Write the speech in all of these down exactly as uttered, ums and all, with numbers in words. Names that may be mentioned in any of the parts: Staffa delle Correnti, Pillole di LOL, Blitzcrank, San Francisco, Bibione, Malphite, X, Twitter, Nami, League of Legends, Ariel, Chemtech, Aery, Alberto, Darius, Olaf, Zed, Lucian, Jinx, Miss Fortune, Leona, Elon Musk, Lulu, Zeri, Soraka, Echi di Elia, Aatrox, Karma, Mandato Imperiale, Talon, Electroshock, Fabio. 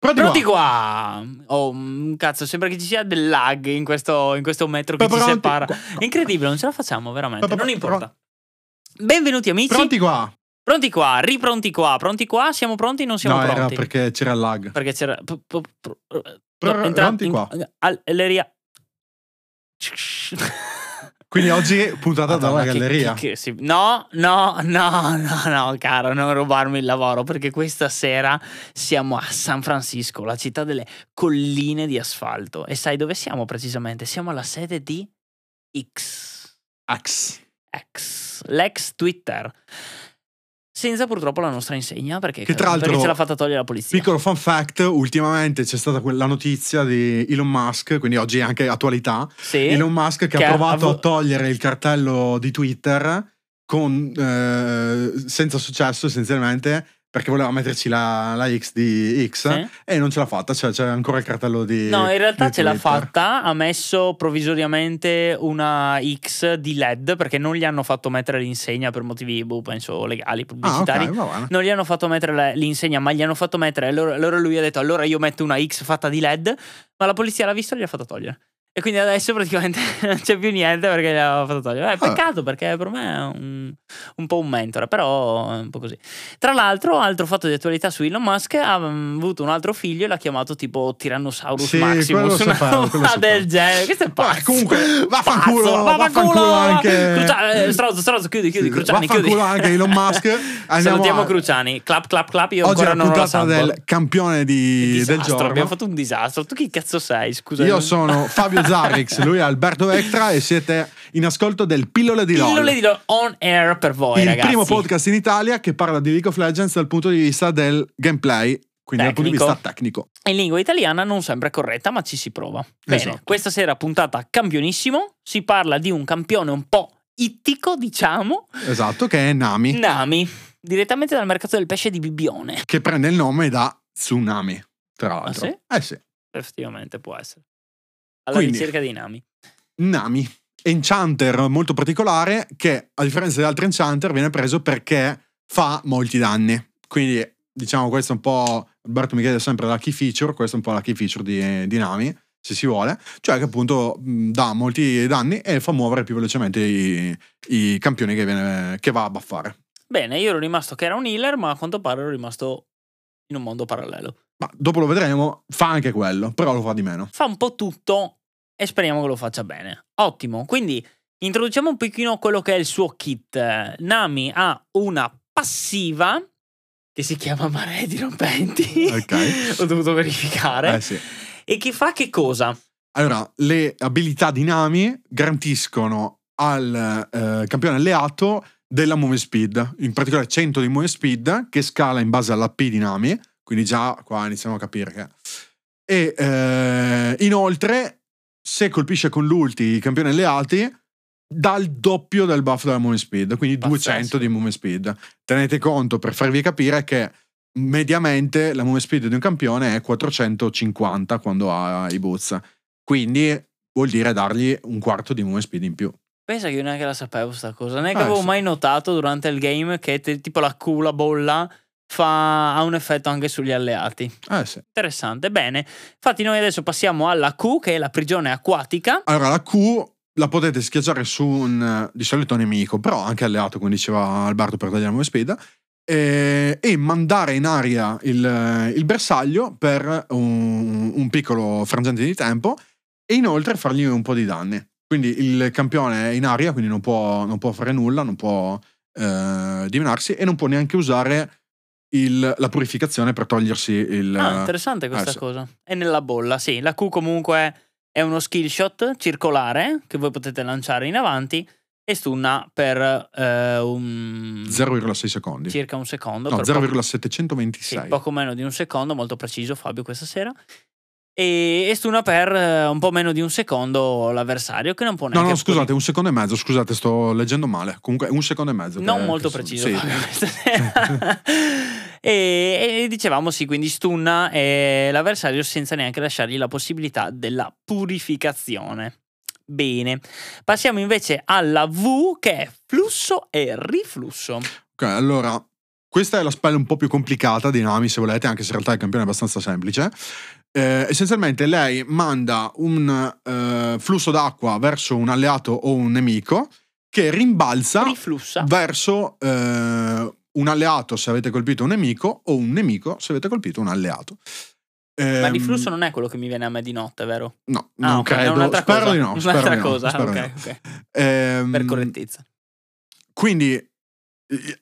Pronti, Pronti qua. qua! Oh, cazzo, sembra che ci sia del lag in questo, in questo metro che Pronti. ci separa. È incredibile, non ce la facciamo veramente, Pronti. non importa. Benvenuti amici. Pronti qua! Pronti qua, ripronti qua, pronti qua, siamo pronti, non siamo no, pronti. No, era perché c'era il lag. Perché c'era... Pronti in... qua. Al... Galleria. Quindi oggi puntata Madonna, dalla che, galleria. Che, che, sì. No, no, no, no, no, caro, non rubarmi il lavoro, perché questa sera siamo a San Francisco, la città delle colline di asfalto. E sai dove siamo precisamente? Siamo alla sede di X. X. X. L'ex Twitter. Senza purtroppo la nostra insegna, perché, che tra perché ce l'ha fatta togliere la polizia. Piccolo fun fact, ultimamente c'è stata quella notizia di Elon Musk, quindi oggi è anche attualità, sì, Elon Musk che, che ha provato ha... a togliere il cartello di Twitter con, eh, senza successo essenzialmente, perché voleva metterci la, la X di X, sì, e non ce l'ha fatta, cioè c'è ancora il cartello di... No, in realtà ce l'ha fatta, ha messo provvisoriamente una X di L E D, perché non gli hanno fatto mettere l'insegna per motivi, boh, penso, legali, pubblicitari. Ah, okay, non gli hanno fatto mettere l'insegna, ma gli hanno fatto mettere, allora, allora lui ha detto, allora io metto una X fatta di L E D, ma la polizia l'ha visto e gli ha fatto togliere. E quindi adesso praticamente non c'è più niente perché l'aveva fatto togliere. Eh, peccato, perché per me è un, un po' un mentore, però è un po' così. Tra l'altro, altro fatto di attualità su Elon Musk, ha avuto un altro figlio e l'ha chiamato tipo Tyrannosaurus sì, Maximus, una roba del genere. Questo è pazzo. Ah, comunque, vaffanculo, vaffanculo anche. Crucia, eh, strozzo, strozzo, chiudi, chiudi, sì, Cruciani, chiudi. Anche Elon Musk. Salutiamo a... Cruciani. Clap, clap, clap. Io oggi ancora non lo so. Del campione di... disastro, del giorno. Abbiamo fatto un disastro. Tu chi cazzo sei? Scusa. Io sono Fabio Zarix, lui è Alberto Vectra e siete in ascolto del Pillole di LOL. Pillole di LOL on air per voi, il ragazzi. Il primo podcast in Italia che parla di League of Legends dal punto di vista del gameplay, quindi tecnico, dal punto di vista tecnico. In lingua italiana non sempre corretta, ma ci si prova. Bene, esatto. Questa sera puntata campionissimo, si parla di un campione un po' ittico, diciamo. Esatto, che è Nami. Nami, direttamente dal mercato del pesce di Bibione. Che prende il nome da Tsunami, tra l'altro. Ah, sì? Eh sì. Effettivamente può essere. Alla Quindi, ricerca dei Nami. Nami, enchanter molto particolare che a differenza di altri enchanter viene preso perché fa molti danni. Quindi diciamo questo è un po', Alberto mi chiede sempre la key feature, questo è un po' la key feature di, di Nami, se si vuole. Cioè che appunto dà molti danni e fa muovere più velocemente i, i campioni che, viene, che va a buffare. Bene, io ero rimasto che era un healer, ma a quanto pare ero rimasto in un mondo parallelo. Ma dopo lo vedremo, fa anche quello, però lo fa di meno. Fa un po' tutto e speriamo che lo faccia bene. Ottimo, quindi introduciamo un pochino quello che è il suo kit. Nami ha una passiva che si chiama Mare di Rompenti. Ok. Ho dovuto verificare. Eh sì. E che fa che cosa? Allora, le abilità di Nami garantiscono al eh, campione alleato della move speed, in particolare cento di move speed che scala in base all'A P di Nami. Quindi già qua iniziamo a capire che... E eh, inoltre, se colpisce con l'ulti i campioni alleati, dà il doppio del buff della movement speed, quindi Pazzesco. duecento di movement speed. Tenete conto, per farvi capire, che mediamente la movement speed di un campione è quattrocentocinquanta quando ha i boots. Quindi vuol dire dargli un quarto di movement speed in più. Pensa che io neanche la sapevo sta cosa. Neanche eh, avevo sì. mai notato durante il game che te, tipo la Q, la bolla... Fa, ha un effetto anche sugli alleati. Eh sì. Interessante. Bene. Infatti noi adesso passiamo alla Q, che è la prigione acquatica. Allora la Q la potete schiacciare su un, di solito, nemico, però anche alleato, come diceva Alberto, per tagliare la move speed, e, e mandare in aria il, il bersaglio per un, un piccolo frangente di tempo e inoltre fargli un po' di danni. Quindi il campione è in aria, quindi non può, non può fare nulla, non può eh, dimenarsi e non può neanche usare Il, la purificazione per togliersi il... Ah, interessante questa eh, sì. cosa. È nella bolla, sì. La Q comunque è uno skill shot circolare che voi potete lanciare in avanti e stunna per eh, un... zero virgola sei secondi. Circa un secondo. No, zero virgola settecentoventisei. Poco, sì, poco meno di un secondo, molto preciso Fabio questa sera. E, e stuna per un po' meno di un secondo l'avversario che non può neanche... No, no, scusate, pulire. un secondo e mezzo, scusate, sto leggendo male. Comunque un secondo e mezzo. Non che, molto che preciso sì. Fabio questa sera. E, e dicevamo sì, quindi stunna eh, l'avversario senza neanche lasciargli la possibilità della purificazione. Bene, passiamo invece alla V, che è flusso e riflusso. Ok, allora Questa è la spell un po' più complicata di Nami, se volete, anche se in realtà il campione è abbastanza semplice. Eh, essenzialmente lei manda un eh, flusso d'acqua verso un alleato o un nemico che rimbalza Riflussa. verso eh, un alleato se avete colpito un nemico o un nemico se avete colpito un alleato. Eh, Ma il riflusso non è quello che mi viene a me di notte, vero? No, ah, non okay, credo. È un'altra spero cosa. Di no. Spero un'altra di cosa. No, spero okay, di no. okay. Eh, per correttezza. Quindi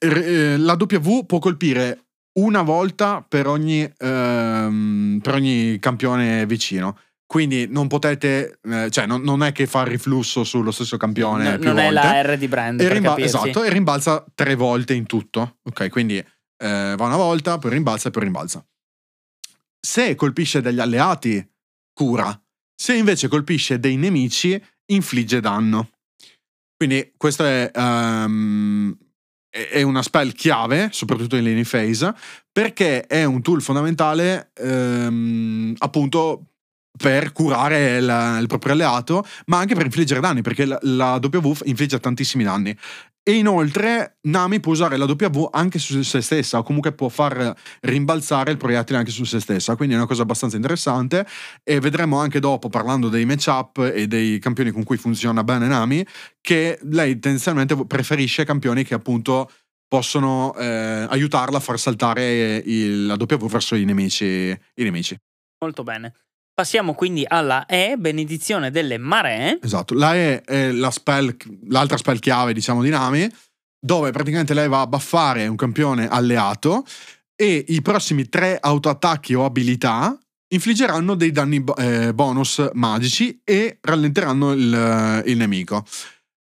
la W può colpire una volta per ogni, ehm, per ogni campione vicino. Quindi non potete, eh, cioè non, non è che fa riflusso sullo stesso campione no, più non volte. Non è la R di brand, e per capirsi. Esatto, e rimbalza tre volte in tutto. Ok, quindi eh, va una volta, poi rimbalza e poi rimbalza. Se colpisce degli alleati, cura. Se invece colpisce dei nemici, infligge danno. Quindi questo è... Um, è una spell chiave, soprattutto in laning phase, perché è un tool fondamentale ehm, appunto per curare la, il proprio alleato, ma anche per infliggere danni, perché la, la W infligge tantissimi danni. E inoltre Nami può usare la W anche su se stessa, o comunque può far rimbalzare il proiettile anche su se stessa, quindi è una cosa abbastanza interessante, e vedremo anche dopo, parlando dei matchup e dei campioni con cui funziona bene Nami, che lei tendenzialmente preferisce campioni che appunto possono eh, aiutarla a far saltare il, la W verso i nemici, i nemici. Molto bene. Passiamo quindi alla E, benedizione delle maree. Esatto, la E è la spell, l'altra spell chiave, diciamo, di Nami, dove praticamente lei va a buffare un campione alleato e i prossimi tre autoattacchi o abilità infliggeranno dei danni eh, bonus magici e rallenteranno il, il nemico.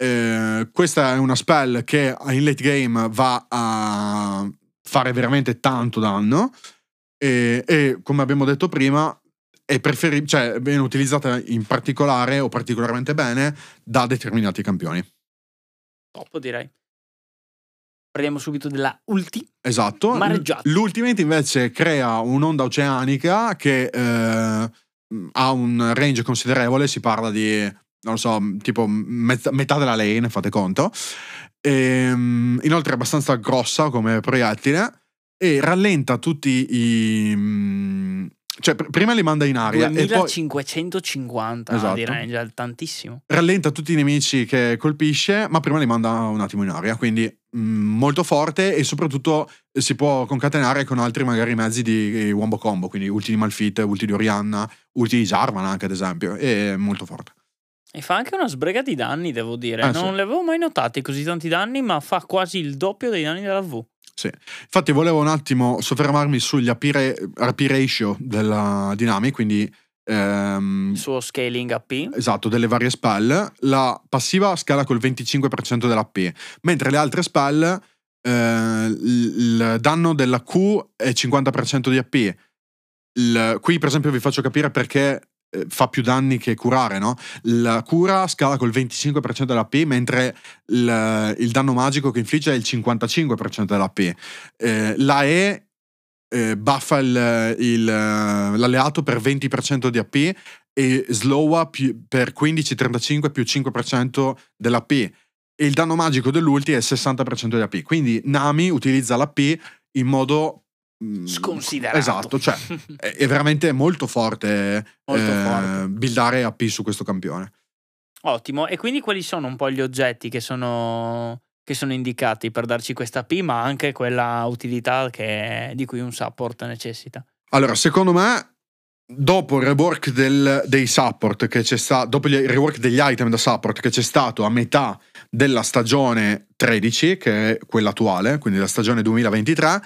Eh, questa è una spell che in late game va a fare veramente tanto danno e, e come abbiamo detto prima, è preferi- cioè viene utilizzata in particolare o particolarmente bene da determinati campioni. Top, direi. Parliamo subito della ulti. Esatto. Mareggiata. L'ultimate invece crea un'onda oceanica che eh, ha un range considerevole, si parla di, non lo so, tipo met- metà della lane, fate conto. E, inoltre è abbastanza grossa come proiettile e rallenta tutti i... Cioè, prima li manda in aria duemilacinquecentocinquanta e poi... esatto. di range, tantissimo. Rallenta tutti i nemici che colpisce, ma prima li manda un attimo in aria, quindi mh, molto forte, e soprattutto si può concatenare con altri magari mezzi di wombo combo, quindi ulti di Malphite, ulti di Orianna, ulti di Jarvan anche ad esempio, è molto forte. E fa anche una sbrega di danni, devo dire, eh, non sì. li avevo mai notati così tanti danni, ma fa quasi il doppio dei danni della W. Sì, infatti volevo un attimo soffermarmi sugli A P ratio della Nami, quindi ehm, il suo scaling A P. Esatto, delle varie spell. La passiva scala col venticinque per cento dell'A P, mentre le altre spell, eh, il danno della Q è cinquanta per cento di A P. Il, qui per esempio vi faccio capire perché fa più danni che curare, no? La cura scala col venticinque per cento dell'A P, mentre il, il danno magico che infligge è il cinquantacinque per cento dell'A P. Eh, la E eh, buffa il, il, l'alleato per venti per cento di A P e slowa più, per quindici trentacinque più cinque per cento dell'A P, e il danno magico dell'ulti è sessanta per cento di A P. Quindi Nami utilizza l'A P in modo sconsiderato. Esatto, cioè è veramente molto forte, molto eh, forte buildare A P su questo campione. Ottimo. E quindi quali sono un po' gli oggetti che sono, che sono indicati per darci questa A P, ma anche quella utilità che, di cui un support necessita? Allora, secondo me, dopo il rework del, dei support che c'è stato, dopo il rework degli item da support che c'è stato a metà della stagione tredici, che è quella attuale, quindi la stagione duemilaventitré,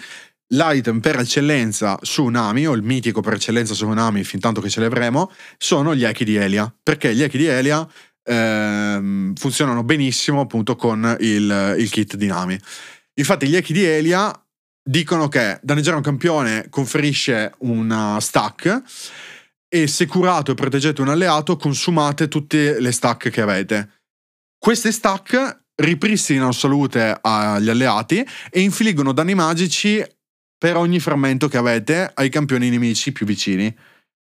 l'item per eccellenza su Nami, o il mitico per eccellenza su Nami, fin tanto che celebreremo, sono gli Echi di Elia, perché gli Echi di Elia ehm, funzionano benissimo appunto con il, il kit di Nami. Infatti gli Echi di Elia dicono che danneggiare un campione conferisce una stack, e se curate o proteggete un alleato consumate tutte le stack che avete. Queste stack ripristinano salute agli alleati e infliggono danni magici per ogni frammento che avete ai campioni nemici più vicini.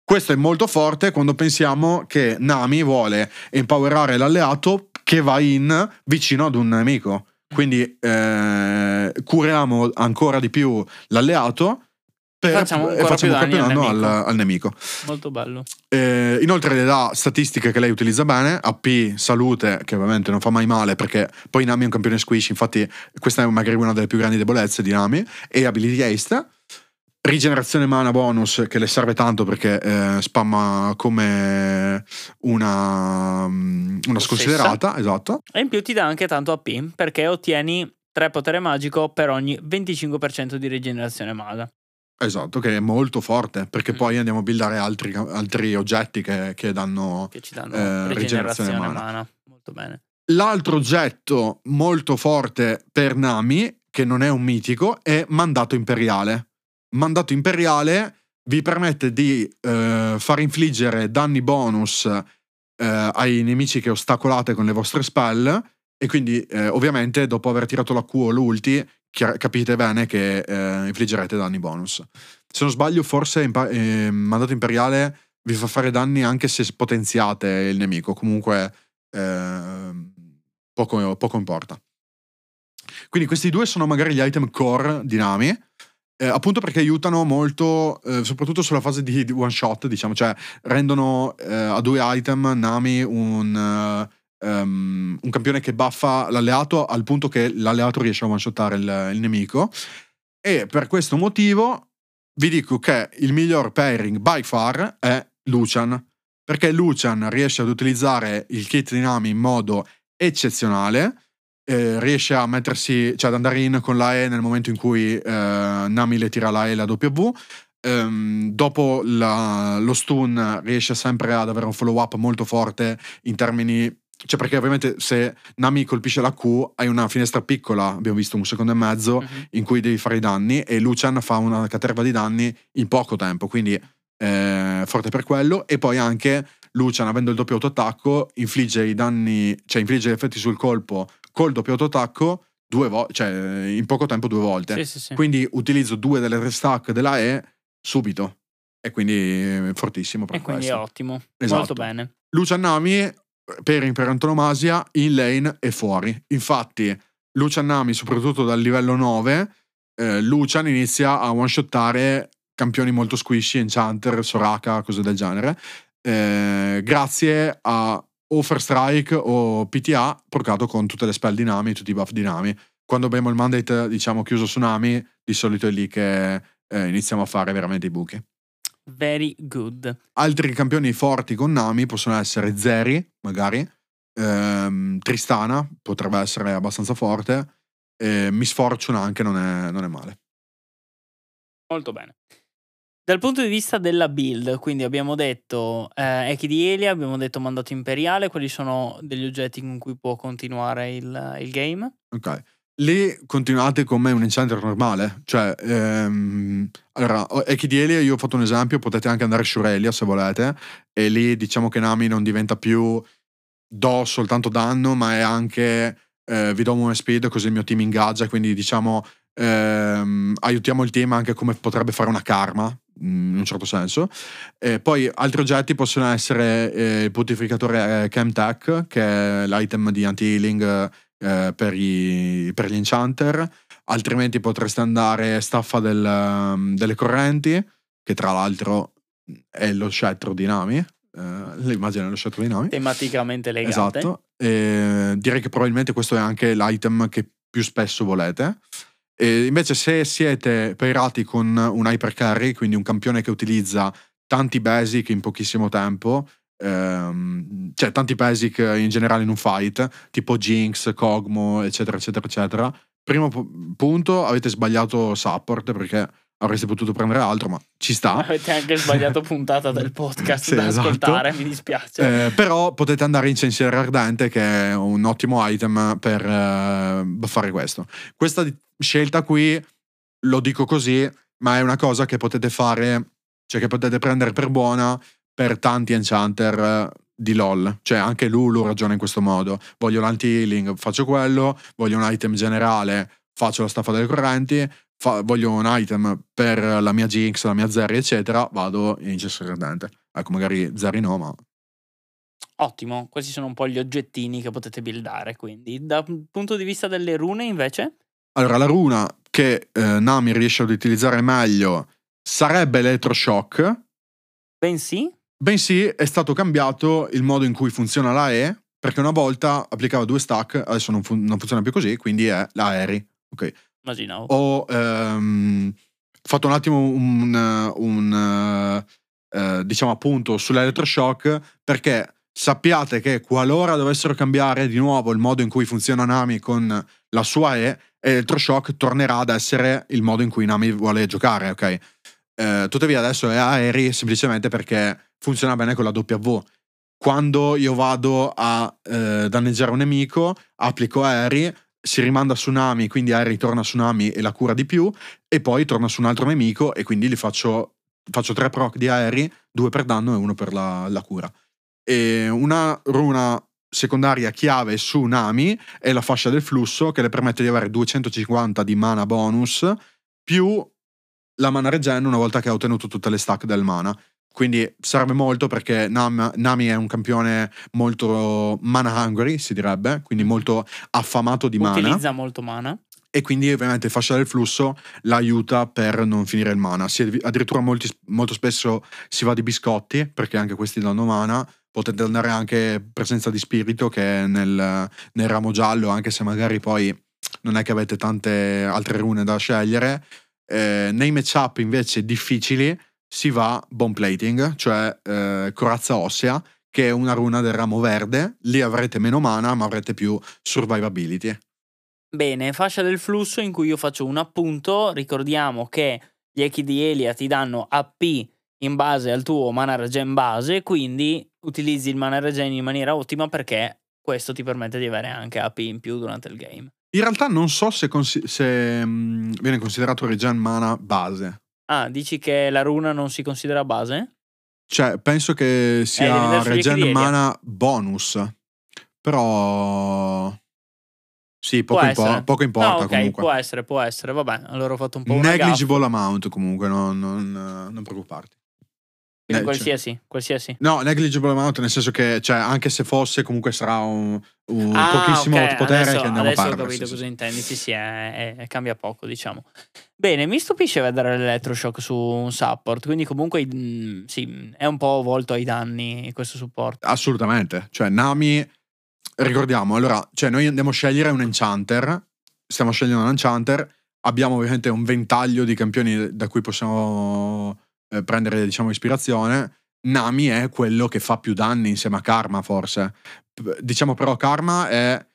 Questo è molto forte quando pensiamo che Nami vuole empowerare l'alleato che va in vicino ad un nemico. Quindi eh, curiamo ancora di più l'alleato per, facciamo e facciamo un campionato al, al, al nemico. Molto bello. Eh, inoltre le dà statistiche che lei utilizza bene, A P, salute, che ovviamente non fa mai male perché poi Nami è un campione squish, infatti questa è magari una delle più grandi debolezze di Nami, e ability haste. Rigenerazione mana bonus che le serve tanto perché eh, spamma come una, una sconsiderata, esatto. E in più ti dà anche tanto A P perché ottieni tre potere magico per ogni venticinque per cento di rigenerazione mana. Esatto, che è molto forte perché mm. poi andiamo a buildare altri, altri oggetti che, che danno, che ci danno eh, rigenerazione, rigenerazione mana. mana. Molto bene. L'altro oggetto molto forte per Nami, che non è un mitico, è Mandato Imperiale. Mandato Imperiale vi permette di eh, far infliggere danni bonus eh, ai nemici che ostacolate con le vostre spell, e quindi eh, ovviamente dopo aver tirato la Q o l'ulti capite bene che eh, infliggerete danni bonus. Se non sbaglio forse impa eh, Mandato Imperiale vi fa fare danni anche se potenziate il nemico, comunque eh, poco, poco importa. Quindi questi due sono magari gli item core di Nami. Eh, appunto perché aiutano molto, eh, soprattutto sulla fase di, di one shot, diciamo, cioè rendono eh, a due item Nami un, uh, um, un campione che buffa l'alleato al punto che l'alleato riesce a one shotare il, il nemico, e per questo motivo vi dico che il miglior pairing by far è Lucian, perché Lucian riesce ad utilizzare il kit di Nami in modo eccezionale. Eh, riesce a mettersi, cioè ad andare in con la E nel momento in cui eh, Nami le tira la E e la W. Ehm, dopo la, lo stun riesce sempre ad avere un follow up molto forte in termini, cioè perché ovviamente se Nami colpisce la Q hai una finestra piccola, abbiamo visto un secondo e mezzo, mm-hmm. in cui devi fare i danni, e Lucian fa una caterva di danni in poco tempo, quindi eh, forte per quello. E poi anche Lucian, avendo il doppio autoattacco, infligge i danni, cioè infligge gli effetti sul colpo col doppio autoattacco due volte, cioè in poco tempo due volte. Sì, sì, sì. Quindi utilizzo due delle tre stack della E subito, e quindi è fortissimo per e questo. Quindi è ottimo, esatto. Molto bene. Lucian Nami per, per antonomasia in lane e fuori. Infatti Lucian Nami soprattutto dal livello nove eh, Lucian inizia a one shottare campioni molto squishy, Enchanter, Soraka, cose del genere, eh, grazie a o First Strike o P T A portato con tutte le spell di Nami, tutti i buff di Nami. Quando abbiamo il mandate, diciamo, chiuso su Nami, di solito è lì che eh, iniziamo a fare veramente i buchi. Very good. Altri campioni forti con Nami possono essere Zeri, magari ehm, Tristana potrebbe essere abbastanza forte, e Miss Fortune anche non è, non è male. Molto bene. Dal punto di vista della build, quindi abbiamo detto eh, Echi di Elia, abbiamo detto Mandato Imperiale, quelli sono degli oggetti con cui può continuare il, il game. Ok, lì continuate con me un enchanter normale, cioè ehm, allora Echi di Elia, io ho fatto un esempio, potete anche andare a Shurelia se volete, e lì diciamo che Nami non diventa più do soltanto danno, ma è anche eh, vi do un speed così il mio team ingaggia, quindi diciamo ehm, aiutiamo il team anche come potrebbe fare una Karma, in un certo senso. E poi altri oggetti possono essere eh, il puttificatore Chemtech, che è l'item di anti-healing eh, per, per gli enchanter, altrimenti potreste andare Staffa del, delle Correnti, che tra l'altro è lo scettro di Nami, eh, l'immagine è lo scettro di Nami, tematicamente legate, esatto. E direi che probabilmente questo è anche l'item che più spesso volete. E invece se siete pirati con un hypercarry, quindi un campione che utilizza tanti basic in pochissimo tempo, ehm, cioè tanti basic in generale in un fight, tipo Jinx, Kog'Maw, eccetera eccetera eccetera, primo punto avete sbagliato support perché avreste potuto prendere altro, ma ci sta. Avete anche sbagliato puntata del podcast sì, da esatto. ascoltare, mi dispiace. Eh, però potete andare in Censiere Ardente, che è un ottimo item per eh, fare questo. Questa scelta qui, lo dico così, ma è una cosa che potete fare, cioè che potete prendere per buona per tanti enchanter eh, di LOL. Cioè anche Lulu ragiona in questo modo. Voglio l'anti-healing, faccio quello. Voglio un item generale, faccio la Staffa delle Correnti. Fa, voglio un item per la mia Jinx, la mia Zeri, eccetera, vado in Censiere Ardente. Ecco, magari Zeri no, ma Ottimo, questi sono un po' gli oggettini che potete buildare, quindi. Dal punto di vista delle rune, invece? Allora, la runa che eh, Nami riesce ad utilizzare meglio sarebbe l'Electroshock. Bensì? Bensì è stato cambiato il modo in cui funziona la E, perché una volta applicava due stack, adesso non, fun non funziona più così, quindi è la Aery. Ok. Immaginavo. Ho ehm, fatto un attimo un... un eh, diciamo appunto sull'Electroshock, perché... sappiate che qualora dovessero cambiare di nuovo il modo in cui funziona Nami con la sua E, Electroshock tornerà ad essere il modo in cui Nami vuole giocare, ok? Eh, tuttavia adesso è Aery semplicemente perché funziona bene con la W. Quando io vado a eh, danneggiare un nemico, applico Aery, si rimanda su Nami, quindi Aery torna su Nami e la cura di più, e poi torna su un altro nemico e quindi li faccio, faccio tre proc di Aery, due per danno e uno per la, la cura. E una runa secondaria chiave su Nami è la fascia del flusso, che le permette di avere duecentocinquanta di mana bonus più la mana regen una volta che ha ottenuto tutte le stack del mana, quindi serve molto perché Nam Nami è un campione molto mana hungry, si direbbe, quindi molto affamato di mana, utilizza molto mana e quindi ovviamente fascia del flusso l'aiuta per non finire il mana. Si, addirittura molti, molto spesso si va di biscotti perché anche questi danno mana. Potete andare anche presenza di spirito, che è nel, nel ramo giallo, anche se magari poi non è che avete tante altre rune da scegliere. Eh, nei matchup invece difficili si va bone plating, cioè eh, corazza ossea, che è una runa del ramo verde. Lì avrete meno mana ma avrete più survivability. Bene, fascia del flusso in cui io faccio un appunto. Ricordiamo che gli Echi di Elia ti danno A P in base al tuo mana regen base, quindi utilizzi il mana regen in maniera ottima perché questo ti permette di avere anche A P in più durante il game. In realtà non so se, se mh, viene considerato regen mana base. Ah, dici che la runa non si considera base? Cioè, penso che sia eh, regen mana bonus. Però... sì, poco, impo poco importa, no, okay, comunque. Può essere, può essere, vabbè, allora ho fatto un po' una negligible gaffa. Amount comunque, no, non, non preoccuparti. Quindi ne qualsiasi, cioè, qualsiasi. No, negligible amount nel senso che, cioè, anche se fosse comunque sarà un, un ah, pochissimo okay. potere adesso, che andiamo a perdere. Adesso ho capito sì, cosa sì. intendi, sì sì, è, è, cambia poco diciamo. Bene, mi stupisce vedere l'Electroshock su un support, quindi comunque mh, sì, è un po' volto ai danni questo supporto. Assolutamente, cioè Nami... ricordiamo, allora, cioè noi andiamo a scegliere un enchanter, stiamo scegliendo un enchanter, abbiamo ovviamente un ventaglio di campioni da cui possiamo eh, prendere, diciamo, ispirazione. Nami è quello che fa più danni insieme a Karma, forse. P diciamo però Karma è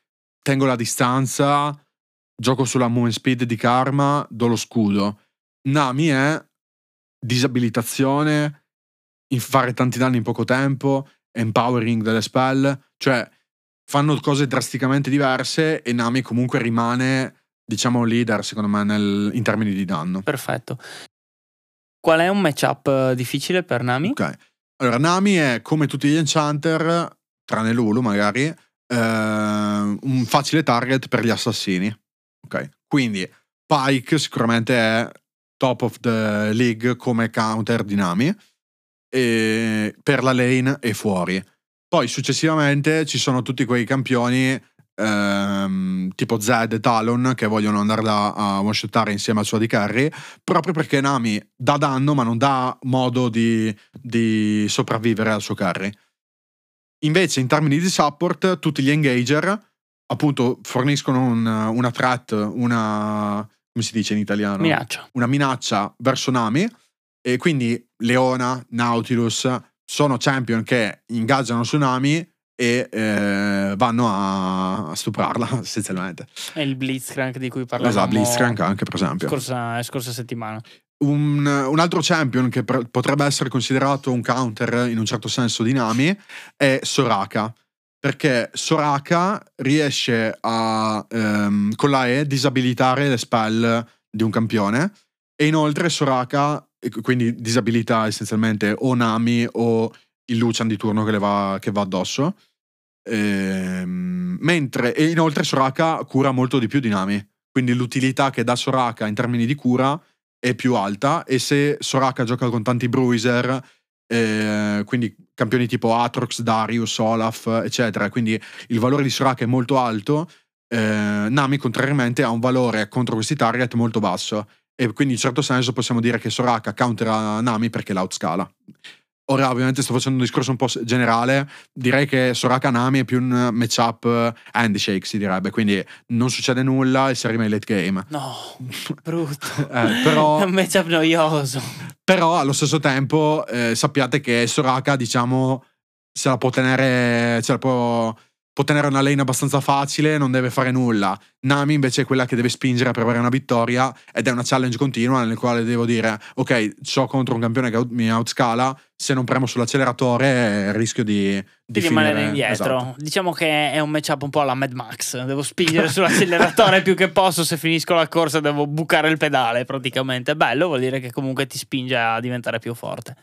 tengo la distanza, gioco sulla moon speed di Karma, do lo scudo. Nami è disabilitazione, fare tanti danni in poco tempo, empowering delle spell, cioè... fanno cose drasticamente diverse e Nami comunque rimane, diciamo, leader, secondo me, nel, in termini di danno. Perfetto. Qual è un matchup difficile per Nami? Ok. Allora, Nami è, come tutti gli Enchanter, tranne Lulu magari, eh, un facile target per gli assassini. Ok. Quindi Pike sicuramente è top of the league come counter di Nami, e per la lane è fuori. Poi successivamente ci sono tutti quei campioni ehm, tipo Zed e Talon che vogliono andare a one-shottare insieme al suo A D Carry, proprio perché Nami dà danno ma non dà modo di, di sopravvivere al suo carry. Invece in termini di support tutti gli engager appunto forniscono un, una threat, una... come si dice in italiano? Minaccia. Una minaccia verso Nami, e quindi Leona, Nautilus... sono champion che ingaggiano su Nami e eh, vanno a, a stuprarla essenzialmente. È il Blitzcrank di cui parlavamo. Esatto, Blitzcrank anche per esempio. Scorsa, scorsa settimana. Un, un altro champion che potrebbe essere considerato un counter in un certo senso di Nami è Soraka. Perché Soraka riesce a, ehm, con la E, disabilitare le spell di un campione. E inoltre Soraka... quindi disabilità essenzialmente o Nami o il Lucian di turno che, le va, che va addosso. Ehm, mentre, e inoltre Soraka cura molto di più di Nami, quindi l'utilità che dà Soraka in termini di cura è più alta, e se Soraka gioca con tanti bruiser, eh, quindi campioni tipo Aatrox, Darius, Olaf, eccetera. Quindi il valore di Soraka è molto alto. Eh, Nami, contrariamente, ha un valore contro questi target molto basso. E quindi in certo senso possiamo dire che Soraka countera Nami perché l'outscala. Ora ovviamente sto facendo un discorso un po' generale, direi che Soraka Nami è più un matchup handshake, si direbbe, quindi non succede nulla e si arriva in late game. No, brutto, eh, però, è un matchup noioso. Però allo stesso tempo eh, sappiate che Soraka, diciamo, se la può tenere, ce la può, può tenere una lane abbastanza facile, non deve fare nulla. Nami invece è quella che deve spingere per avere una vittoria ed è una challenge continua nel quale devo dire ok, so contro un campione che mi outscala, se non premo sull'acceleratore rischio di, di rimanere indietro. Esatto. Diciamo che è un matchup un po' alla Mad Max, devo spingere sull'acceleratore più che posso, se finisco la corsa devo bucare il pedale praticamente. Bello, vuol dire che comunque ti spinge a diventare più forte.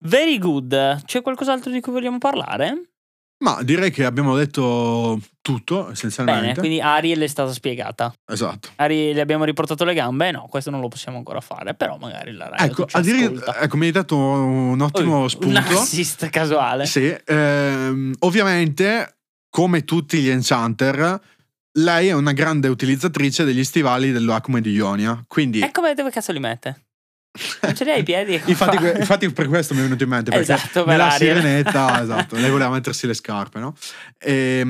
Very good. C'è qualcos'altro di cui vogliamo parlare? Ma direi che abbiamo detto tutto essenzialmente. Bene, quindi Ariel è stata spiegata. Esatto. Ariel, abbiamo riportato le gambe? No, questo non lo possiamo ancora fare, però magari la radio, ecco, a dire, ecco, mi hai dato un ottimo oh, spunto. Un assist casuale. Sì, ehm, ovviamente come tutti gli enchanter lei è una grande utilizzatrice degli stivali dell'Acume di Ionia, quindi... E come, dove cazzo li mette? Non ce li hai i piedi? Infatti, infatti per questo mi è venuto in mente, perché esatto, per nella Ariel. Sirenetta esatto, lei voleva mettersi le scarpe, no? E,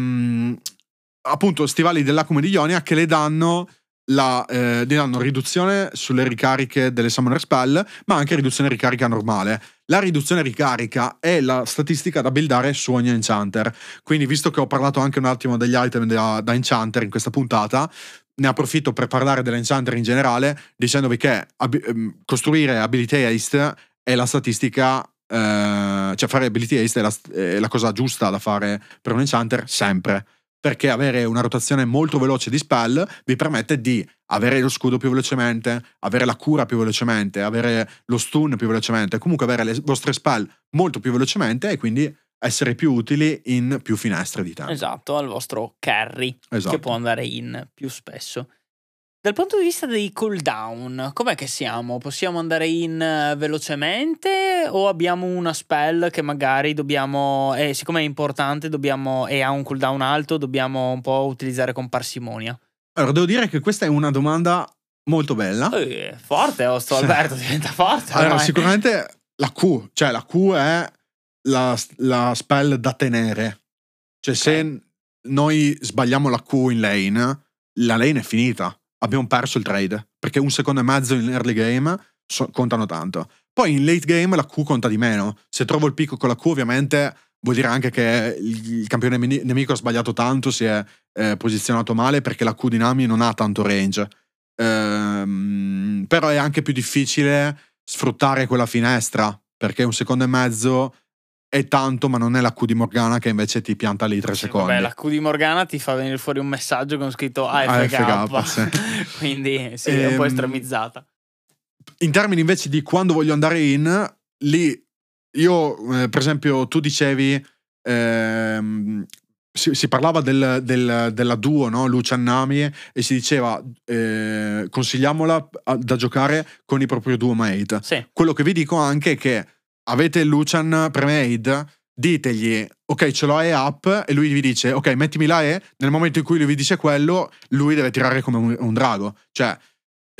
appunto, stivali dell'Acume di Ionia che le danno la eh, le danno riduzione sulle ricariche delle summoner spell, ma anche riduzione ricarica normale. La riduzione ricarica è la statistica da buildare su ogni enchanter, quindi visto che ho parlato anche un attimo degli item da, da enchanter in questa puntata, ne approfitto per parlare dell'enchanter in generale, dicendovi che ab costruire ability haste è la statistica, eh, cioè fare ability haste è la, è la cosa giusta da fare per un enchanter sempre, perché avere una rotazione molto veloce di spell vi permette di avere lo scudo più velocemente, avere la cura più velocemente, avere lo stun più velocemente, comunque avere le vostre spell molto più velocemente e quindi essere più utili in più finestre di tempo. Esatto, al vostro carry, esatto, che può andare in più spesso. Dal punto di vista dei cooldown, com'è che siamo? Possiamo andare in velocemente o abbiamo una spell che magari dobbiamo, eh, siccome è importante dobbiamo, e ha un cooldown alto, dobbiamo un po' utilizzare con parsimonia? Allora, devo dire che questa è una domanda molto bella. Eh, forte, oh, sto Alberto, diventa forte. Allora, ormai. Sicuramente la Q, cioè la Q è la, la spell da tenere. Cioè, okay, se noi sbagliamo la Q in lane, la lane è finita. Abbiamo perso il trade, perché un secondo e mezzo in early game so, contano tanto. Poi in late game la Q conta di meno. Se trovo il picco con la Q ovviamente vuol dire anche che il campione nemico ha sbagliato tanto, si è eh, posizionato male, perché la Q di Nami non ha tanto range. Ehm, però è anche più difficile sfruttare quella finestra, perché un secondo e mezzo è tanto, ma non è la Q di Morgana che invece ti pianta lì tre sì, secondi. Vabbè, la Q di Morgana ti fa venire fuori un messaggio con scritto A F K, A F K sì. Quindi sì, ehm, è un po' estremizzata. In termini invece di quando voglio andare in, lì io eh, per esempio tu dicevi ehm, si, si parlava del, del, della duo, no? Lucian Nami, e si diceva eh, consigliamola a, da giocare con i propri duo mate. Sì. Quello che vi dico anche è che avete Lucian pre-made, ditegli ok, ce l'ho E up, e lui vi dice ok, mettimi la E. Nel momento in cui lui vi dice quello, lui deve tirare come un, un drago. Cioè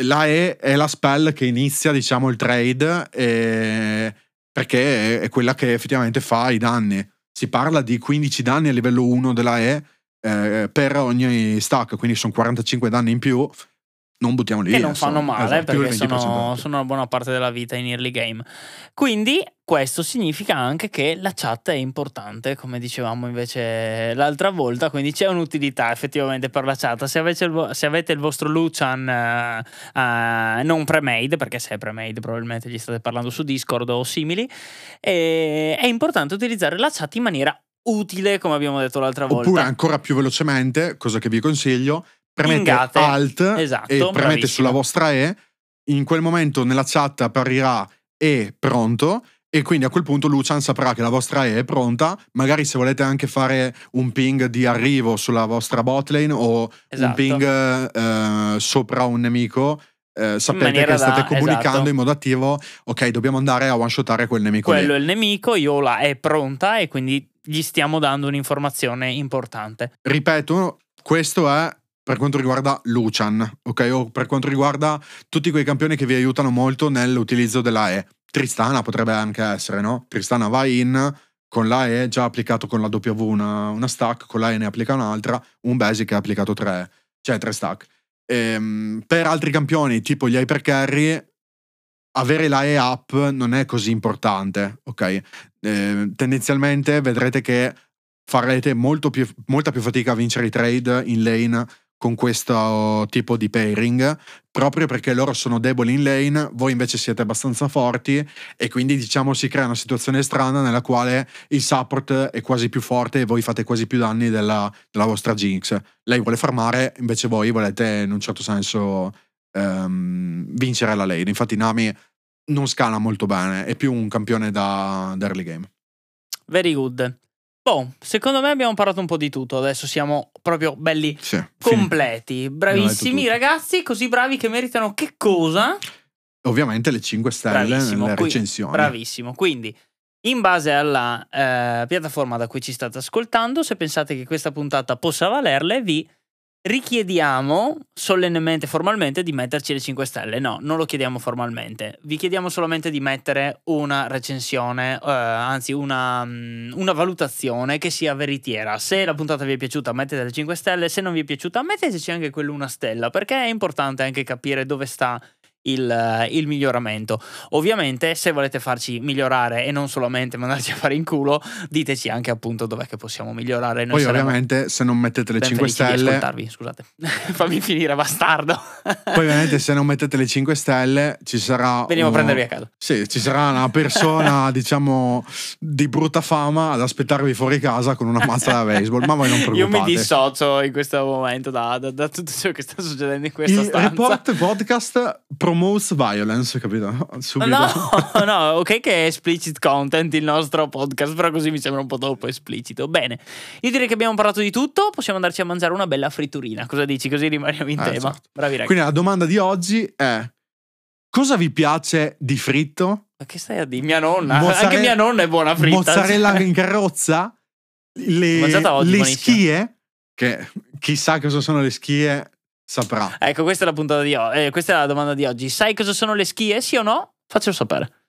la E è la spell che inizia, diciamo, il trade, e... perché è quella che effettivamente fa i danni. Si parla di quindici danni a livello uno della E eh, per ogni stack, quindi sono quarantacinque danni in più. Non buttiamo lì. Che non fanno male, esatto, perché sono, sono una buona parte della vita in early game. Quindi questo significa anche che la chat è importante, come dicevamo invece l'altra volta, quindi c'è un'utilità effettivamente per la chat. Se avete il, se avete il vostro Lucian uh, uh, non pre-made, perché se è pre-made probabilmente gli state parlando su Discord o simili, e, è importante utilizzare la chat in maniera utile, come abbiamo detto l'altra volta. Oppure ancora più velocemente, cosa che vi consiglio, premete Ingate. Alt, esatto, e premete bravissimo sulla vostra E, in quel momento nella chat apparirà E pronto, e quindi a quel punto Lucian saprà che la vostra E è pronta. Magari se volete anche fare un ping di arrivo sulla vostra botlane o esatto, un ping eh, sopra un nemico, eh, sapete che state da, comunicando esatto. in modo attivo, ok, dobbiamo andare a one-shotare quel nemico Quello lì. Quello è il nemico, Iola è pronta e quindi gli stiamo dando un'informazione importante. Ripeto, questo è per quanto riguarda Lucian, ok? O per quanto riguarda tutti quei campioni che vi aiutano molto nell'utilizzo della E. Tristana potrebbe anche essere, no? Tristana va in, con la E già applicato con la W una, una stack, con la E ne applica un'altra, un basic ha applicato tre, cioè tre stack. Ehm, per altri campioni, tipo gli hypercarry, avere la E up non è così importante, ok? Ehm, tendenzialmente vedrete che farete molto più, molta più fatica a vincere i trade in lane con questo tipo di pairing, proprio perché loro sono deboli in lane, voi invece siete abbastanza forti e quindi diciamo si crea una situazione strana nella quale il support è quasi più forte e voi fate quasi più danni della, della vostra Jinx. Lei vuole farmare, invece voi volete in un certo senso um, vincere la lane. Infatti Nami non scala molto bene, è più un campione da, da early game. Very good. Boh, secondo me abbiamo parlato un po' di tutto, adesso siamo proprio belli sì, completi, sì. bravissimi ragazzi, così bravi che meritano che cosa? Ovviamente le cinque stelle bravissimo, nelle recensioni. Qui, bravissimo, quindi in base alla eh, piattaforma da cui ci state ascoltando, se pensate che questa puntata possa valerle, vi richiediamo solennemente, formalmente, di metterci le cinque stelle. No, non lo chiediamo formalmente. Vi chiediamo solamente di mettere una recensione, eh, anzi una, una valutazione che sia veritiera. Se la puntata vi è piaciuta mettete le cinque stelle, se non vi è piaciuta metteteci anche quell'una stella, perché è importante anche capire dove sta il, il miglioramento. Ovviamente se volete farci migliorare e non solamente mandarci a fare in culo, diteci anche appunto dov'è che possiamo migliorare. Noi poi ovviamente se non mettete le cinque stelle ascoltarvi, scusate fammi finire bastardo poi ovviamente se non mettete le cinque stelle ci sarà veniamo uno... a prendervi a casa sì, ci sarà una persona diciamo di brutta fama ad aspettarvi fuori casa con una mazza da baseball, ma voi non preoccupate, io mi dissocio in questo momento da, da, da tutto ciò che sta succedendo in questa il stanza. Report podcast promotes violence, capito? Subito. No, no, ok che è explicit content il nostro podcast, però così mi sembra un po' troppo esplicito. Bene, io direi che abbiamo parlato di tutto, possiamo andarci a mangiare una bella fritturina, cosa dici? Così rimaniamo in eh, tema. Certo. Bravi ragazzi. Quindi la domanda di oggi è: cosa vi piace di fritto? Ma che stai a dire? Mia nonna, Mozzare... anche mia nonna è buona fritta. Mozzarella in carrozza? Le, oggi, le schie? Che chissà cosa sono le schie... saprà. Ecco, questa è la puntata di oggi, eh, questa è la domanda di oggi. Sai cosa sono le schie, sì o no? Faccelo sapere.